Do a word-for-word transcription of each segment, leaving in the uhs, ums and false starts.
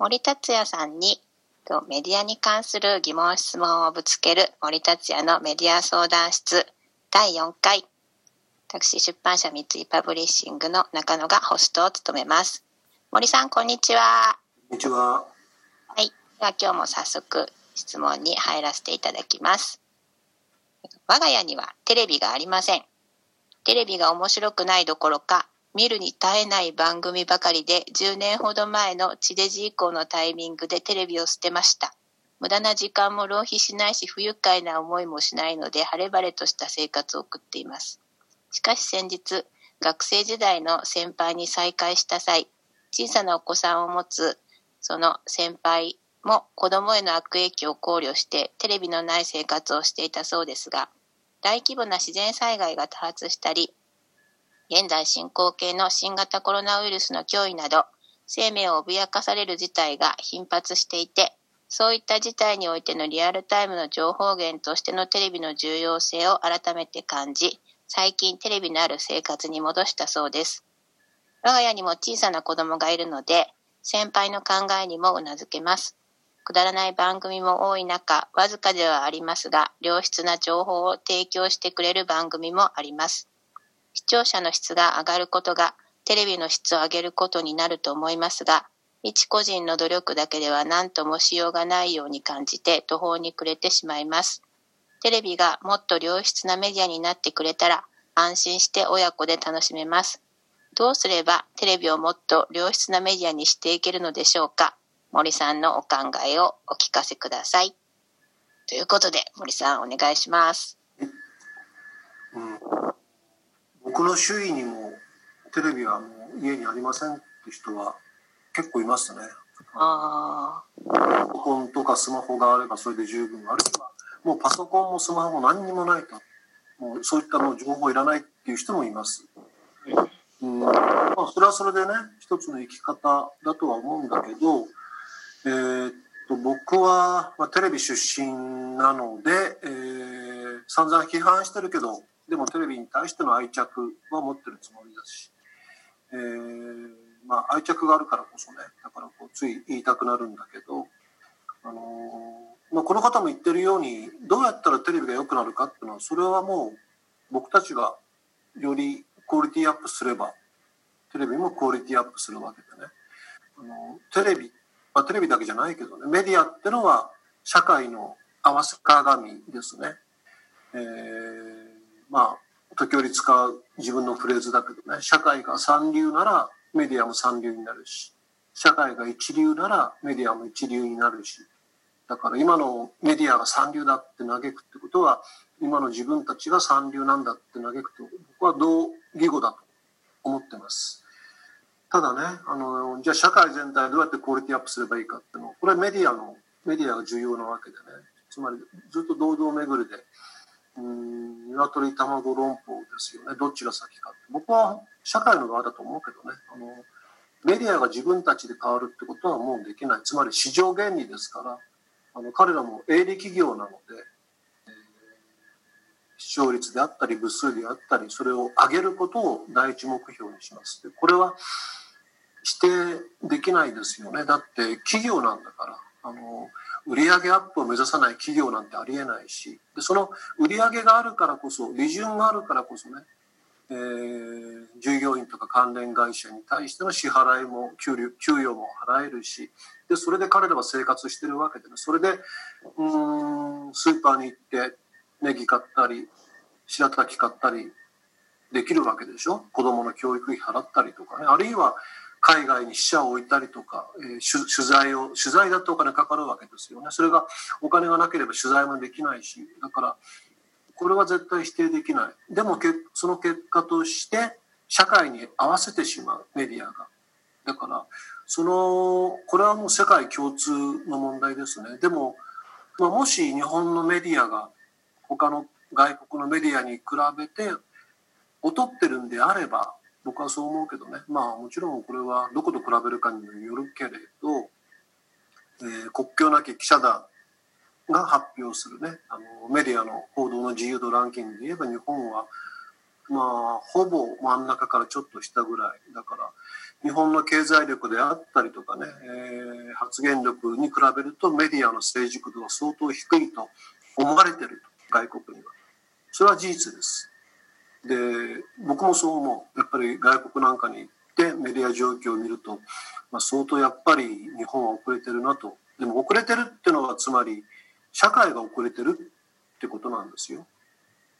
森達也さんにメディアに関する疑問質問をぶつける森達也のメディア相談室だいよんかい、私出版社三井パブリッシングの中野がホストを務めます。森さん、こんにちは。こんにちは。はい、では今日も早速質問に入らせていただきます。我が家にはテレビがありません。テレビが面白くないどころか、見るに耐えない番組ばかりで、じゅうねんほど前の地デジ以降のタイミングでテレビを捨てました。無駄な時間も浪費しないし、不愉快な思いもしないので、晴れ晴れとした生活を送っています。しかし先日、学生時代の先輩に再会した際、小さなお子さんを持つその先輩も子供への悪影響を考慮して、テレビのない生活をしていたそうですが、大規模な自然災害が多発したり、現在進行形の新型コロナウイルスの脅威など生命を脅かされる事態が頻発していて、そういった事態においてのリアルタイムの情報源としてのテレビの重要性を改めて感じ、最近テレビのある生活に戻したそうです。我が家にも小さな子供がいるので、先輩の考えにもうなずけます。くだらない番組も多い中、わずかではありますが、良質な情報を提供してくれる番組もあります。視聴者の質が上がることがテレビの質を上げることになると思いますが、一個人の努力だけでは何ともしようがないように感じて途方に暮れてしまいます。テレビがもっと良質なメディアになってくれたら安心して親子で楽しめます。どうすればテレビをもっと良質なメディアにしていけるのでしょうか。森さんのお考えをお聞かせください。ということで森さん、お願いします。うん、僕の周囲にもテレビはもう家にありませんって人は結構いましたね。ああ。パソコンとかスマホがあればそれで十分。あるいはもうパソコンもスマホも何にもないと、もうそういったもう情報いらないっていう人もいます。うん。まあそれはそれでね、一つの生き方だとは思うんだけど、えー、っと僕は、まあ、テレビ出身なので、えー、散々批判してるけど。でもテレビに対しての愛着は持ってるつもりだし、えーまあ、愛着があるからこそね、だからこうつい言いたくなるんだけど、あのーまあ、この方も言ってるように、どうやったらテレビが良くなるかっていうのは、それはもう僕たちがよりクオリティアップすればテレビもクオリティアップするわけでね、あのー、テレビ、まあ、テレビだけじゃないけどね、メディアってのは社会の合わせ鏡ですね。えーまあ、時折使う自分のフレーズだけどね、社会が三流ならメディアも三流になるし、社会が一流ならメディアも一流になるし、だから今のメディアが三流だって嘆くってことは、今の自分たちが三流なんだって嘆くと、僕は同義語だと思ってます。ただね、あのじゃあ社会全体どうやってクオリティアップすればいいかっての、これはメディアのメディアが重要なわけでね、つまりずっと堂々巡りで鶏卵論法ですよね。どっちが先かって、僕は社会の側だと思うけどね、あのメディアが自分たちで変わるってことはもうできない。つまり市場原理ですから、あの彼らも営利企業なので、えー、視聴率であったり部数であったり、それを上げることを第一目標にします。でこれは否定できないですよね。だって企業なんだから、あの売上アップを目指さない企業なんてありえないし、でその売上があるからこそ、利潤があるからこそね、えー、従業員とか関連会社に対しての支払いも給料、給与も払えるし、でそれで彼らは生活してるわけで、ね、それでうーんスーパーに行ってネギ買ったり白滝買ったりできるわけでしょ。子どもの教育費払ったりとかね、あるいは海外に支社を置いたりとか、えー、取, 取材を取材だってお金かかるわけですよね。それがお金がなければ取材もできないし、だからこれは絶対否定できない。でもけその結果として社会に合わせてしまうメディアが、だからそのこれはもう世界共通の問題ですね。でも、まあ、もし日本のメディアが他の外国のメディアに比べて劣ってるんであれば、僕はそう思うけどね、まあもちろんこれはどこと比べるかによるけれど、えー、国境なき記者団が発表するね、あのメディアの報道の自由度ランキングで言えば、日本はまあ、ほぼ真ん中からちょっと下ぐらいだから、日本の経済力であったりとかね、えー、発言力に比べるとメディアの成熟度は相当低いと思われていると、外国には。それは事実です。で、僕もそう思う。やっぱり外国なんかに行ってメディア状況を見ると、まあ、相当やっぱり日本は遅れてるなと。でも遅れてるっていうのはつまり社会が遅れてるってことなんですよ。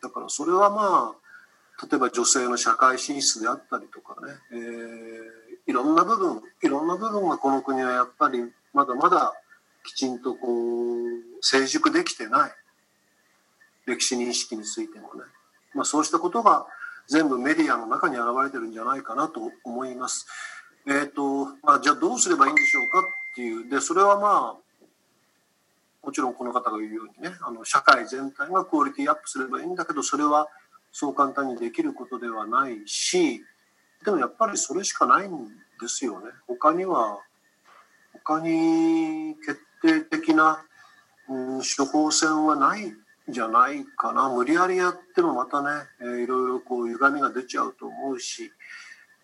だからそれはまあ、例えば女性の社会進出であったりとかね、えー、いろんな部分、いろんな部分がこの国はやっぱりまだまだきちんとこう成熟できてない。歴史認識についてもね。まあそうしたことが全部メディアの中に現れてるんじゃないかなと思います。えーと、まあじゃあどうすればいいんでしょうかっていう。で、それはまあ、もちろんこの方が言うようにね、あの社会全体がクオリティアップすればいいんだけど、それはそう簡単にできることではないし、でもやっぱりそれしかないんですよね。他には、他に決定的な、うん、処方箋はないんじゃないかな。無理やりやってもまたね、えー、いろいろこう歪みが出ちゃうと思うし、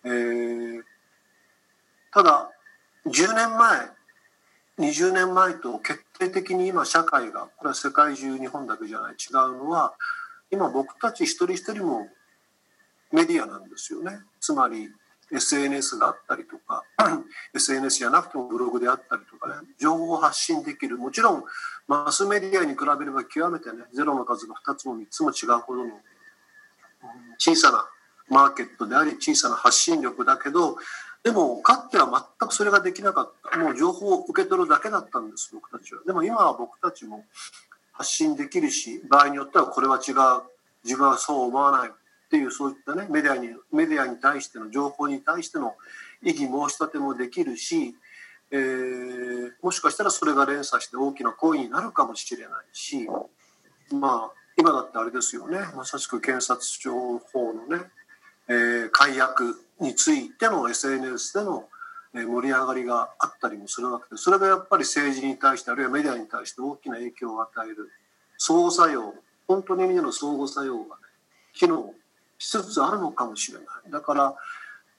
えー、ただじゅうねんまえ、にじゅうねんまえと決定的に今社会が、これは世界中日本だけじゃない、違うのは、今僕たち一人一人もメディアなんですよね。つまり エスエヌエス があったりとか、エスエヌエス じゃなくてもブログであったりとかね、情報を発信できる。もちろんマスメディアに比べれば極めてね、ゼロの数がふたつもみっつも違うほどの小さなマーケットであり、小さな発信力だけど、でもかつては全くそれができなかった。もう情報を受け取るだけだったんです、僕たちは。でも今は僕たちも発信できるし、場合によってはこれは違う、自分はそう思わないっていう、そういったね、メディアに、メディアに対しての情報に対しての異議申し立てもできるし、えー、もしかしたらそれが連鎖して大きな行為になるかもしれないし、まあ今だってあれですよね、まさしく検察庁法のね、えー、改悪についての エスエヌエス での盛り上がりがあったりもするわけで、それがやっぱり政治に対してあるいはメディアに対して大きな影響を与える相互作用、本当の意味での相互作用が、ね、機能しつつあるのかもしれない。だから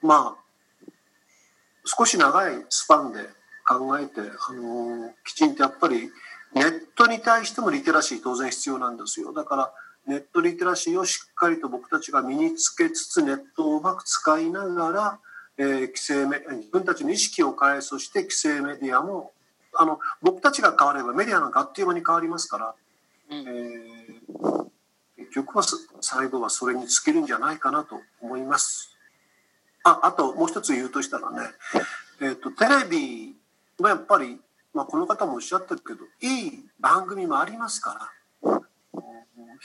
まあ少し長いスパンで考えて、あのー、きちんとやっぱりネットに対してもリテラシー当然必要なんですよ。だからネットリテラシーをしっかりと僕たちが身につけつつ、ネットをうまく使いながら、えー、規制メ自分たちの意識を変え、そして規制メディアもあの僕たちが変わればメディアなんかあっという間に変わりますから、うん、えー、結局は最後はそれに尽きるんじゃないかなと思います。 あ, あともう一つ言うとしたらね、えー、とテレビはやっぱり、まあ、この方もおっしゃってるけど、いい番組もありますから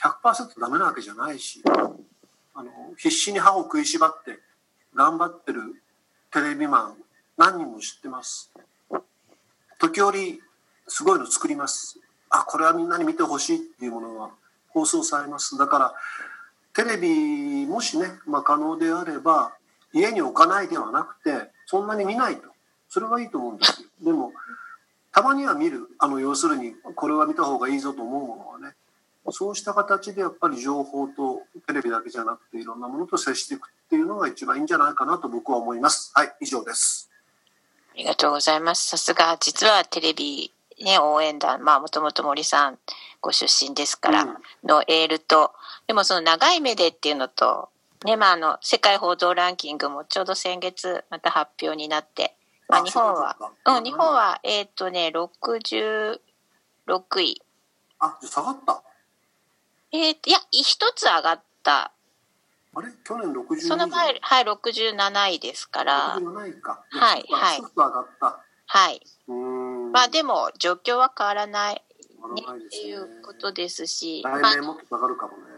ひゃくパーセント ダメなわけじゃないし、あの必死に歯を食いしばって頑張ってるテレビマン何人も知ってます。時折すごいの作ります。あ、これはみんなに見てほしいっていうものが放送されます。だからテレビもしね、まあ、可能であれば家に置かないではなくて、そんなに見ないと、それはいいと思うんですよ。でもたまには見る、あの要するにこれは見た方がいいぞと思うものはね、そうした形でやっぱり情報とテレビだけじゃなくていろんなものと接していくっていうのが一番いいんじゃないかなと僕は思います。はい、以上です。ありがとうございます。さすが、実はテレビ、ね、応援団、まあもともと森さんご出身ですから、うん、のエールと、でもその長い目でっていうのと、ね、まああの世界報道ランキングもちょうど先月また発表になって、まあ、日本は、あ、うん、日本はえっとねろくじゅうろくい。あ、じゃ下がった。えー、いや一つ上がった。あれ去年ろくじゅうにい。その前、はい、ろくじゅうなないですから。ろくじゅうなないか。はいはい。一つ上がった。はい。うーん、まあでも状況は変わらないねっていうことですし、来年もっと下がるかもね。ま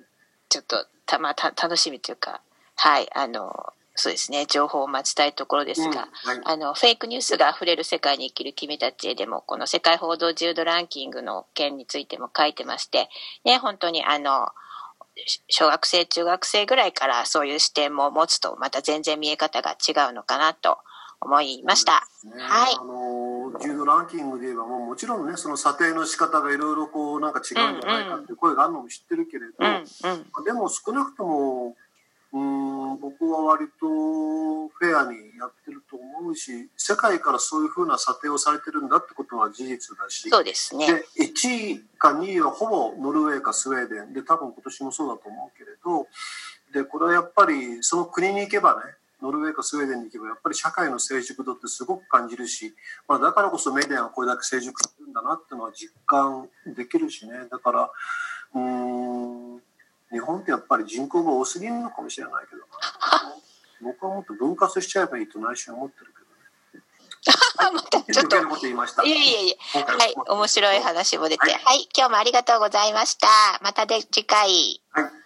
あ、ちょっとたまた楽しみというか、はいあの。そうですね、情報を待ちたいところですが、うんはい、あのフェイクニュースがあふれる世界に生きる君たちへでも、この世界報道自由度ランキングの件についても書いてまして、ね、本当にあの小学生中学生ぐらいからそういう視点も持つとまた全然見え方が違うのかなと思いました。はい。あのー、牛のランキングで言えば、もうもちろんね、その査定の仕方がいろいろこう、なんか違うんじゃないかっていう声があるのも知ってるけれど、うんうん、でも少なくとも、うん、僕は割とフェアにやってると思うし、世界からそういうふうな査定をされてるんだってことは事実だし、そうですね。で、いちいかにいはほぼノルウェーかスウェーデンで、多分今年もそうだと思うけれど、でこれはやっぱりその国に行けばね、ノルウェーかスウェーデンに行けばやっぱり社会の成熟度ってすごく感じるし、まあ、だからこそメディアがこれだけ成熟するんだなっていうのは実感できるしね。だからうーん、日本ってやっぱり人口が多すぎるのかもしれないけど僕はもっと分割しちゃえばいいと内心思ってるけど。ちょっといやいやいや、はい、面白い話も出て、はい、はい、今日もありがとうございました。またで次回。はい。